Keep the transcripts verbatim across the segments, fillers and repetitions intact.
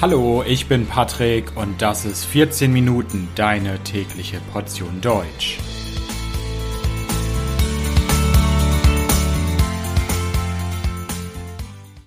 Hallo, ich bin Patrick und das ist vierzehn Minuten, deine tägliche Portion Deutsch.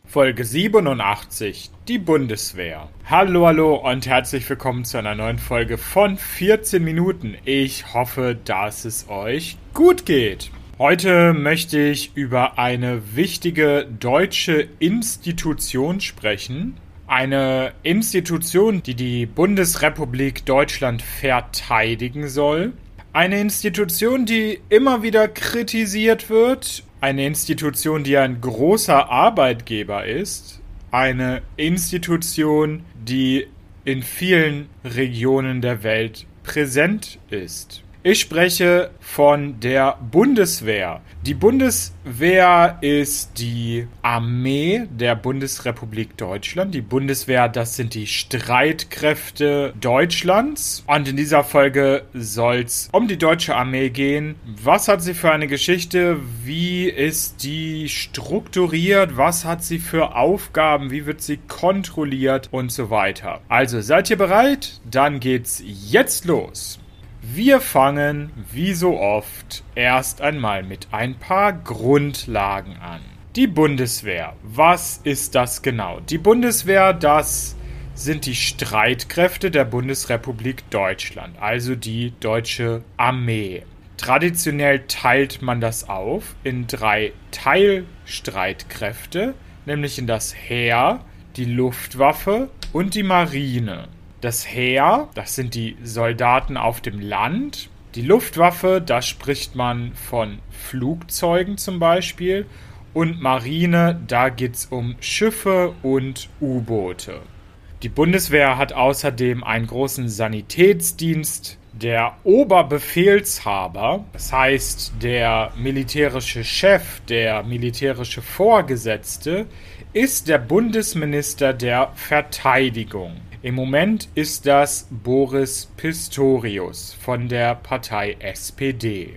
Folge siebenundachtzig, die Bundeswehr. Hallo, hallo und herzlich willkommen zu einer neuen Folge von vierzehn Minuten. Ich hoffe, dass es euch gut geht. Heute möchte ich über eine wichtige deutsche Institution sprechen. Eine Institution, die die Bundesrepublik Deutschland verteidigen soll. Eine Institution, die immer wieder kritisiert wird. Eine Institution, die ein großer Arbeitgeber ist. Eine Institution, die in vielen Regionen der Welt präsent ist. Ich spreche von der Bundeswehr. Die Bundeswehr ist die Armee der Bundesrepublik Deutschland. Die Bundeswehr, das sind die Streitkräfte Deutschlands. Und in dieser Folge soll es um die deutsche Armee gehen. Was hat sie für eine Geschichte? Wie ist die strukturiert? Was hat sie für Aufgaben? Wie wird sie kontrolliert? Und so weiter. Also seid ihr bereit? Dann geht's jetzt los. Wir fangen, wie so oft, erst einmal mit ein paar Grundlagen an. Die Bundeswehr, was ist das genau? Die Bundeswehr, das sind die Streitkräfte der Bundesrepublik Deutschland, also die deutsche Armee. Traditionell teilt man das auf in drei Teilstreitkräfte, nämlich in das Heer, die Luftwaffe und die Marine. Das Heer, das sind die Soldaten auf dem Land. Die Luftwaffe, da spricht man von Flugzeugen zum Beispiel. Und Marine, da geht's um Schiffe und U-Boote. Die Bundeswehr hat außerdem einen großen Sanitätsdienst. Der Oberbefehlshaber, das heißt der militärische Chef, der militärische Vorgesetzte, ist der Bundesminister der Verteidigung. Im Moment ist das Boris Pistorius von der Partei S P D.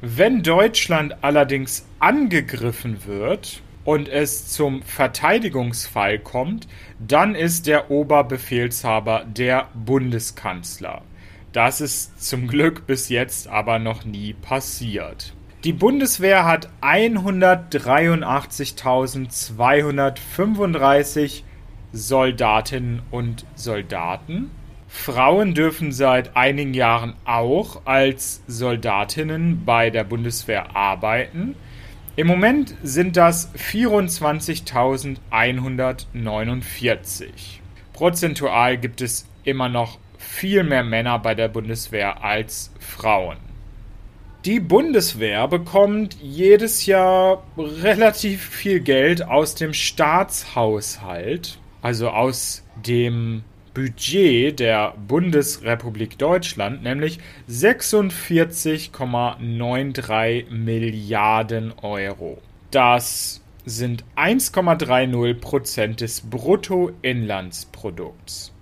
Wenn Deutschland allerdings angegriffen wird und es zum Verteidigungsfall kommt, dann ist der Oberbefehlshaber der Bundeskanzler. Das ist zum Glück bis jetzt aber noch nie passiert. Die Bundeswehr hat hundertdreiundachtzigtausendzweihundertfünfunddreißig Soldatinnen und Soldaten. Frauen dürfen seit einigen Jahren auch als Soldatinnen bei der Bundeswehr arbeiten. Im Moment sind das vierundzwanzigtausendeinhundertneunundvierzig. Prozentual gibt es immer noch viel mehr Männer bei der Bundeswehr als Frauen. Die Bundeswehr bekommt jedes Jahr relativ viel Geld aus dem Staatshaushalt. Also aus dem Budget der Bundesrepublik Deutschland, nämlich sechsundvierzig Komma neununddreißig Milliarden Euro. Das sind eins Komma dreißig Prozent des Bruttoinlandsprodukts.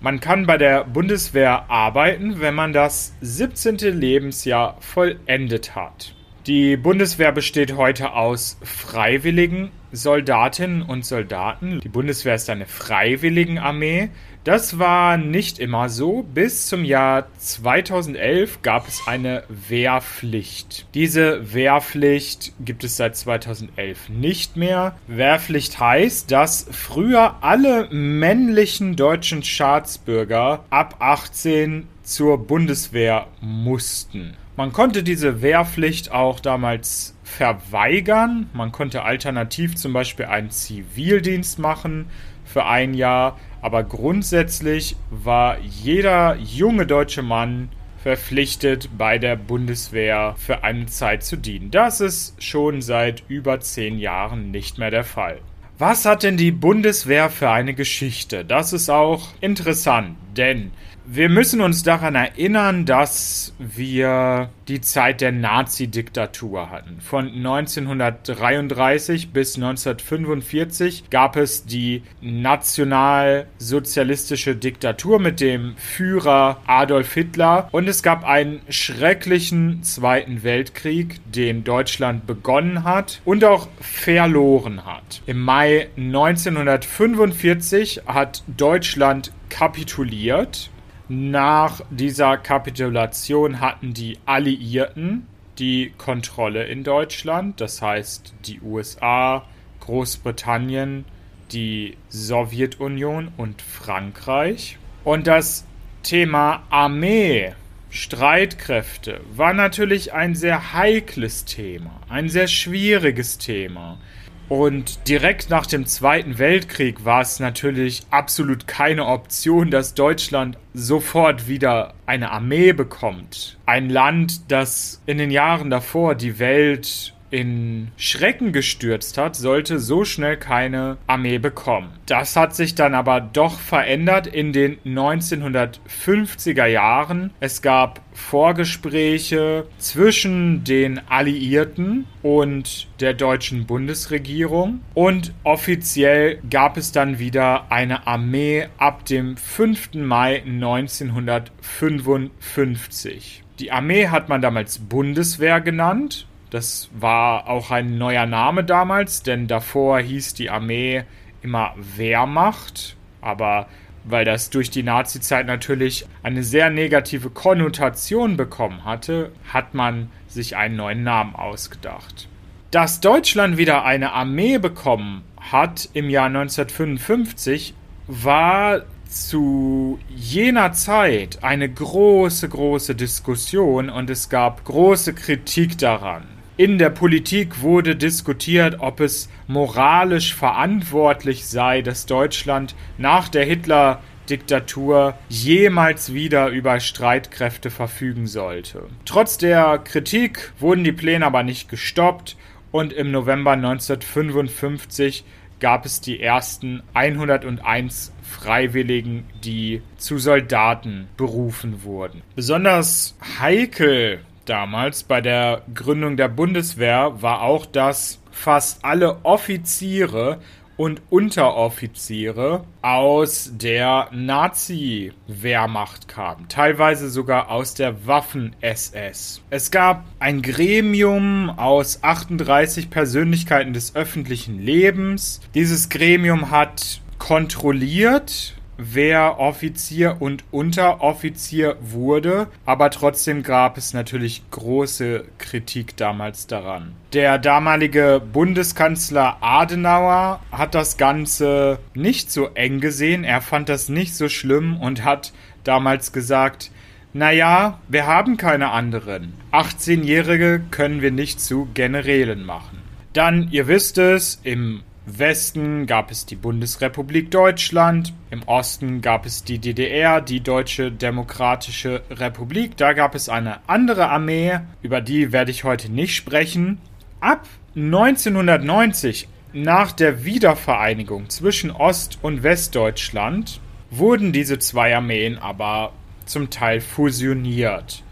Man kann bei der Bundeswehr arbeiten, wenn man das siebzehnte Lebensjahr vollendet hat. Die Bundeswehr besteht heute aus Freiwilligen, Soldatinnen und Soldaten. Die Bundeswehr ist eine Freiwilligenarmee. Das war nicht immer so. Bis zum Jahr zweitausendelf gab es eine Wehrpflicht. Diese Wehrpflicht gibt es seit zweitausendelf nicht mehr. Wehrpflicht heißt, dass früher alle männlichen deutschen Staatsbürger ab achtzehn zur Bundeswehr mussten. Man konnte diese Wehrpflicht auch damals verweigern. Man konnte alternativ zum Beispiel einen Zivildienst machen für ein Jahr. Aber grundsätzlich war jeder junge deutsche Mann verpflichtet, bei der Bundeswehr für eine Zeit zu dienen. Das ist schon seit über zehn Jahren nicht mehr der Fall. Was hat denn die Bundeswehr für eine Geschichte? Das ist auch interessant, denn Wir müssen uns daran erinnern, dass wir die Zeit der Nazi-Diktatur hatten. Von neunzehnhundertdreiunddreißig bis neunzehnhundertfünfundvierzig gab es die nationalsozialistische Diktatur mit dem Führer Adolf Hitler. Und es gab einen schrecklichen Zweiten Weltkrieg, den Deutschland begonnen hat und auch verloren hat. Im Mai neunzehnhundertfünfundvierzig hat Deutschland kapituliert. Nach dieser Kapitulation hatten die Alliierten die Kontrolle in Deutschland, das heißt die U S A, Großbritannien, die Sowjetunion und Frankreich. Und das Thema Armee, Streitkräfte war natürlich ein sehr heikles Thema, ein sehr schwieriges Thema. Und direkt nach dem Zweiten Weltkrieg war es natürlich absolut keine Option, dass Deutschland sofort wieder eine Armee bekommt. Ein Land, das in den Jahren davor die Welt in Schrecken gestürzt hat, sollte so schnell keine Armee bekommen. Das hat sich dann aber doch verändert in den neunzehnhundertfünfziger Jahren. Es gab Vorgespräche zwischen den Alliierten und der deutschen Bundesregierung und offiziell gab es dann wieder eine Armee ab dem fünften Mai neunzehnhundertfünfundfünfzig. Die Armee hat man damals Bundeswehr genannt. Das war auch ein neuer Name damals, denn davor hieß die Armee immer Wehrmacht. Aber weil das durch die Nazizeit natürlich eine sehr negative Konnotation bekommen hatte, hat man sich einen neuen Namen ausgedacht. Dass Deutschland wieder eine Armee bekommen hat im Jahr neunzehnhundertfünfundfünfzig, war zu jener Zeit eine große, große Diskussion und es gab große Kritik daran. In der Politik wurde diskutiert, ob es moralisch verantwortlich sei, dass Deutschland nach der Hitler-Diktatur jemals wieder über Streitkräfte verfügen sollte. Trotz der Kritik wurden die Pläne aber nicht gestoppt und im November neunzehnhundertfünfundfünfzig gab es die ersten hundertundeins Freiwilligen, die zu Soldaten berufen wurden. Besonders heikel damals bei der Gründung der Bundeswehr war auch, dass fast alle Offiziere und Unteroffiziere aus der Nazi-Wehrmacht kamen, teilweise sogar aus der Waffen-S S. Es gab ein Gremium aus achtunddreißig Persönlichkeiten des öffentlichen Lebens. Dieses Gremium hat kontrolliert, wer Offizier und Unteroffizier wurde, aber trotzdem gab es natürlich große Kritik damals daran. Der damalige Bundeskanzler Adenauer hat das Ganze nicht so eng gesehen, er fand das nicht so schlimm und hat damals gesagt, naja, wir haben keine anderen. achtzehnjährige können wir nicht zu Generälen machen. Dann, ihr wisst es, im Westen gab es die Bundesrepublik Deutschland, im Osten gab es die D D R, die Deutsche Demokratische Republik. Da gab es eine andere Armee, über die werde ich heute nicht sprechen. Ab neunzehnhundertneunzig, nach der Wiedervereinigung zwischen Ost- und Westdeutschland, wurden diese zwei Armeen aber zum Teil fusioniert.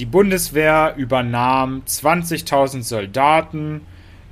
Die Bundeswehr übernahm zwanzigtausend Soldaten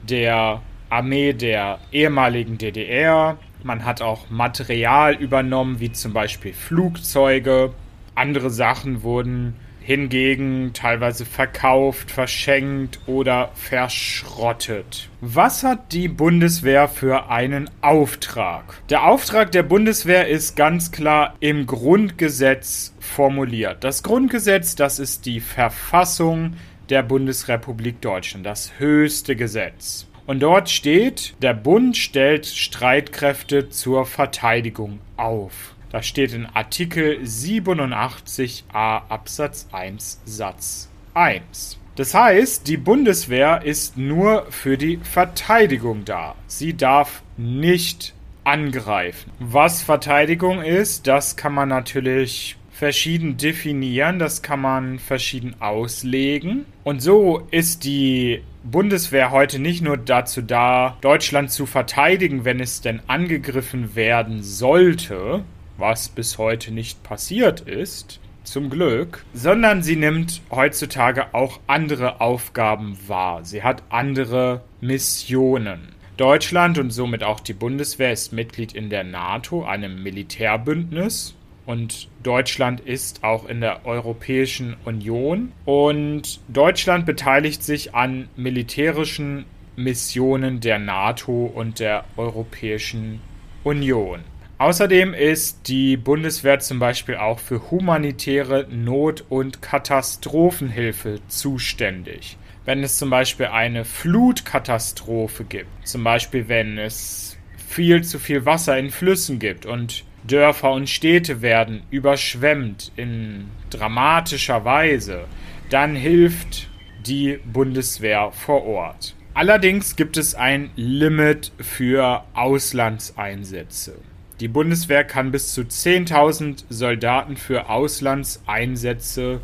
der Armee der ehemaligen D D R. Man hat auch Material übernommen, wie zum Beispiel Flugzeuge. Andere Sachen wurden hingegen teilweise verkauft, verschenkt oder verschrottet. Was hat die Bundeswehr für einen Auftrag? Der Auftrag der Bundeswehr ist ganz klar im Grundgesetz formuliert. Das Grundgesetz, das ist die Verfassung der Bundesrepublik Deutschland, das höchste Gesetz. Und dort steht, der Bund stellt Streitkräfte zur Verteidigung auf. Das steht in Artikel siebenundachtzig a Absatz eins Satz eins. Das heißt, die Bundeswehr ist nur für die Verteidigung da. Sie darf nicht angreifen. Was Verteidigung ist, das kann man natürlich verschieden definieren, das kann man verschieden auslegen. Und so ist die Bundeswehr heute nicht nur dazu da, Deutschland zu verteidigen, wenn es denn angegriffen werden sollte, was bis heute nicht passiert ist, zum Glück, sondern sie nimmt heutzutage auch andere Aufgaben wahr. Sie hat andere Missionen. Deutschland und somit auch die Bundeswehr ist Mitglied in der NATO, einem Militärbündnis. Und Deutschland ist auch in der Europäischen Union. Und Deutschland beteiligt sich an militärischen Missionen der NATO und der Europäischen Union. Außerdem ist die Bundeswehr zum Beispiel auch für humanitäre Not- und Katastrophenhilfe zuständig. Wenn es zum Beispiel eine Flutkatastrophe gibt, zum Beispiel wenn es viel zu viel Wasser in Flüssen gibt und Dörfer und Städte werden überschwemmt in dramatischer Weise, dann hilft die Bundeswehr vor Ort. Allerdings gibt es ein Limit für Auslandseinsätze. Die Bundeswehr kann bis zu zehntausend Soldaten für Auslandseinsätze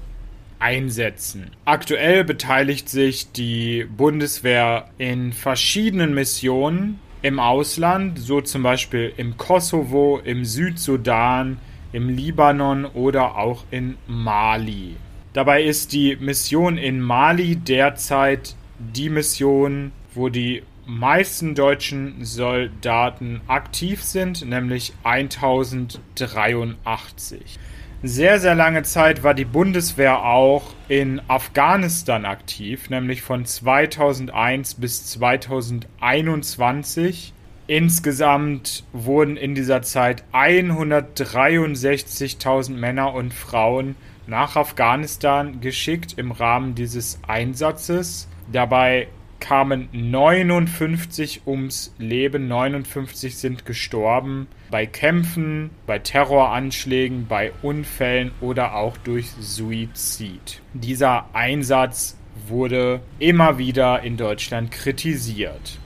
einsetzen. Aktuell beteiligt sich die Bundeswehr in verschiedenen Missionen im Ausland, so zum Beispiel im Kosovo, im Südsudan, im Libanon oder auch in Mali. Dabei ist die Mission in Mali derzeit die Mission, wo die meisten deutschen Soldaten aktiv sind, nämlich eintausenddreiundachtzig. Sehr, sehr lange Zeit war die Bundeswehr auch in Afghanistan aktiv, nämlich von zweitausendeins bis zweitausendeinundzwanzig. Insgesamt wurden in dieser Zeit hundertdreiundsechzigtausend Männer und Frauen nach Afghanistan geschickt im Rahmen dieses Einsatzes. Dabei kamen neunundfünfzig ums Leben, neunundfünfzig sind gestorben bei Kämpfen, bei Terroranschlägen, bei Unfällen oder auch durch Suizid. Dieser Einsatz wurde immer wieder in Deutschland kritisiert.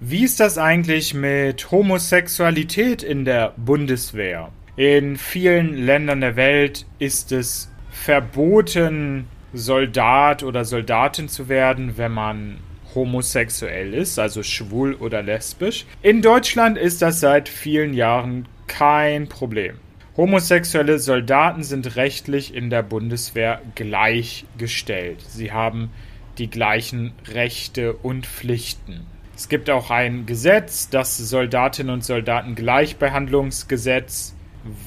Wie ist das eigentlich mit Homosexualität in der Bundeswehr? In vielen Ländern der Welt ist es verboten, Soldat oder Soldatin zu werden, wenn man homosexuell ist, also schwul oder lesbisch. In Deutschland ist das seit vielen Jahren kein Problem. Homosexuelle Soldaten sind rechtlich in der Bundeswehr gleichgestellt. Sie haben die gleichen Rechte und Pflichten. Es gibt auch ein Gesetz, das Soldatinnen und Soldaten Gleichbehandlungsgesetz,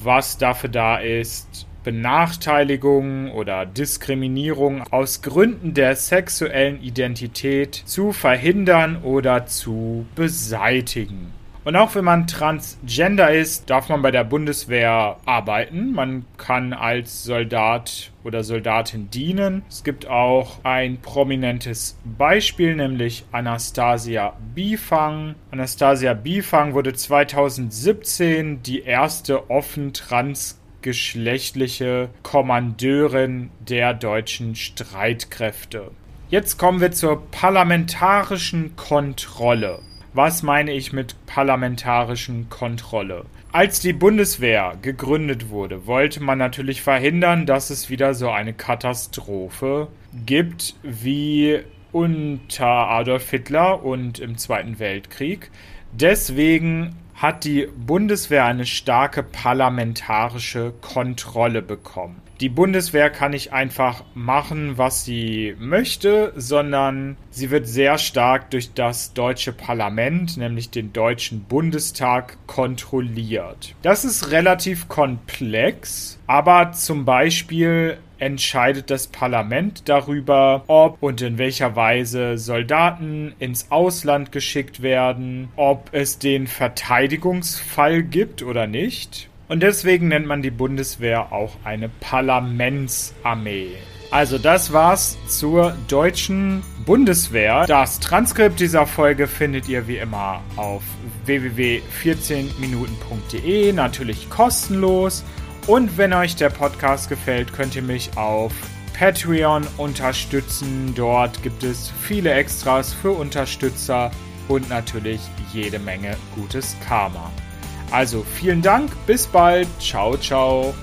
was dafür da ist, Benachteiligung oder Diskriminierung aus Gründen der sexuellen Identität zu verhindern oder zu beseitigen. Und auch wenn man Transgender ist, darf man bei der Bundeswehr arbeiten. Man kann als Soldat oder Soldatin dienen. Es gibt auch ein prominentes Beispiel, nämlich Anastasia Biefang. Anastasia Biefang wurde zweitausendsiebzehn die erste offen trans geschlechtliche Kommandeurin der deutschen Streitkräfte. Jetzt kommen wir zur parlamentarischen Kontrolle. Was meine ich mit parlamentarischen Kontrolle? Als die Bundeswehr gegründet wurde, wollte man natürlich verhindern, dass es wieder so eine Katastrophe gibt wie unter Adolf Hitler und im Zweiten Weltkrieg. Deswegen hat die Bundeswehr eine starke parlamentarische Kontrolle bekommen. Die Bundeswehr kann nicht einfach machen, was sie möchte, sondern sie wird sehr stark durch das deutsche Parlament, nämlich den Deutschen Bundestag, kontrolliert. Das ist relativ komplex, aber zum Beispiel entscheidet das Parlament darüber, ob und in welcher Weise Soldaten ins Ausland geschickt werden, ob es den Verteidigungsfall gibt oder nicht. Und deswegen nennt man die Bundeswehr auch eine Parlamentsarmee. Also das war's zur deutschen Bundeswehr. Das Transkript dieser Folge findet ihr wie immer auf w w w punkt vierzehn minuten punkt de, natürlich kostenlos. Und wenn euch der Podcast gefällt, könnt ihr mich auf Patreon unterstützen. Dort gibt es viele Extras für Unterstützer und natürlich jede Menge gutes Karma. Also vielen Dank, bis bald, ciao, ciao.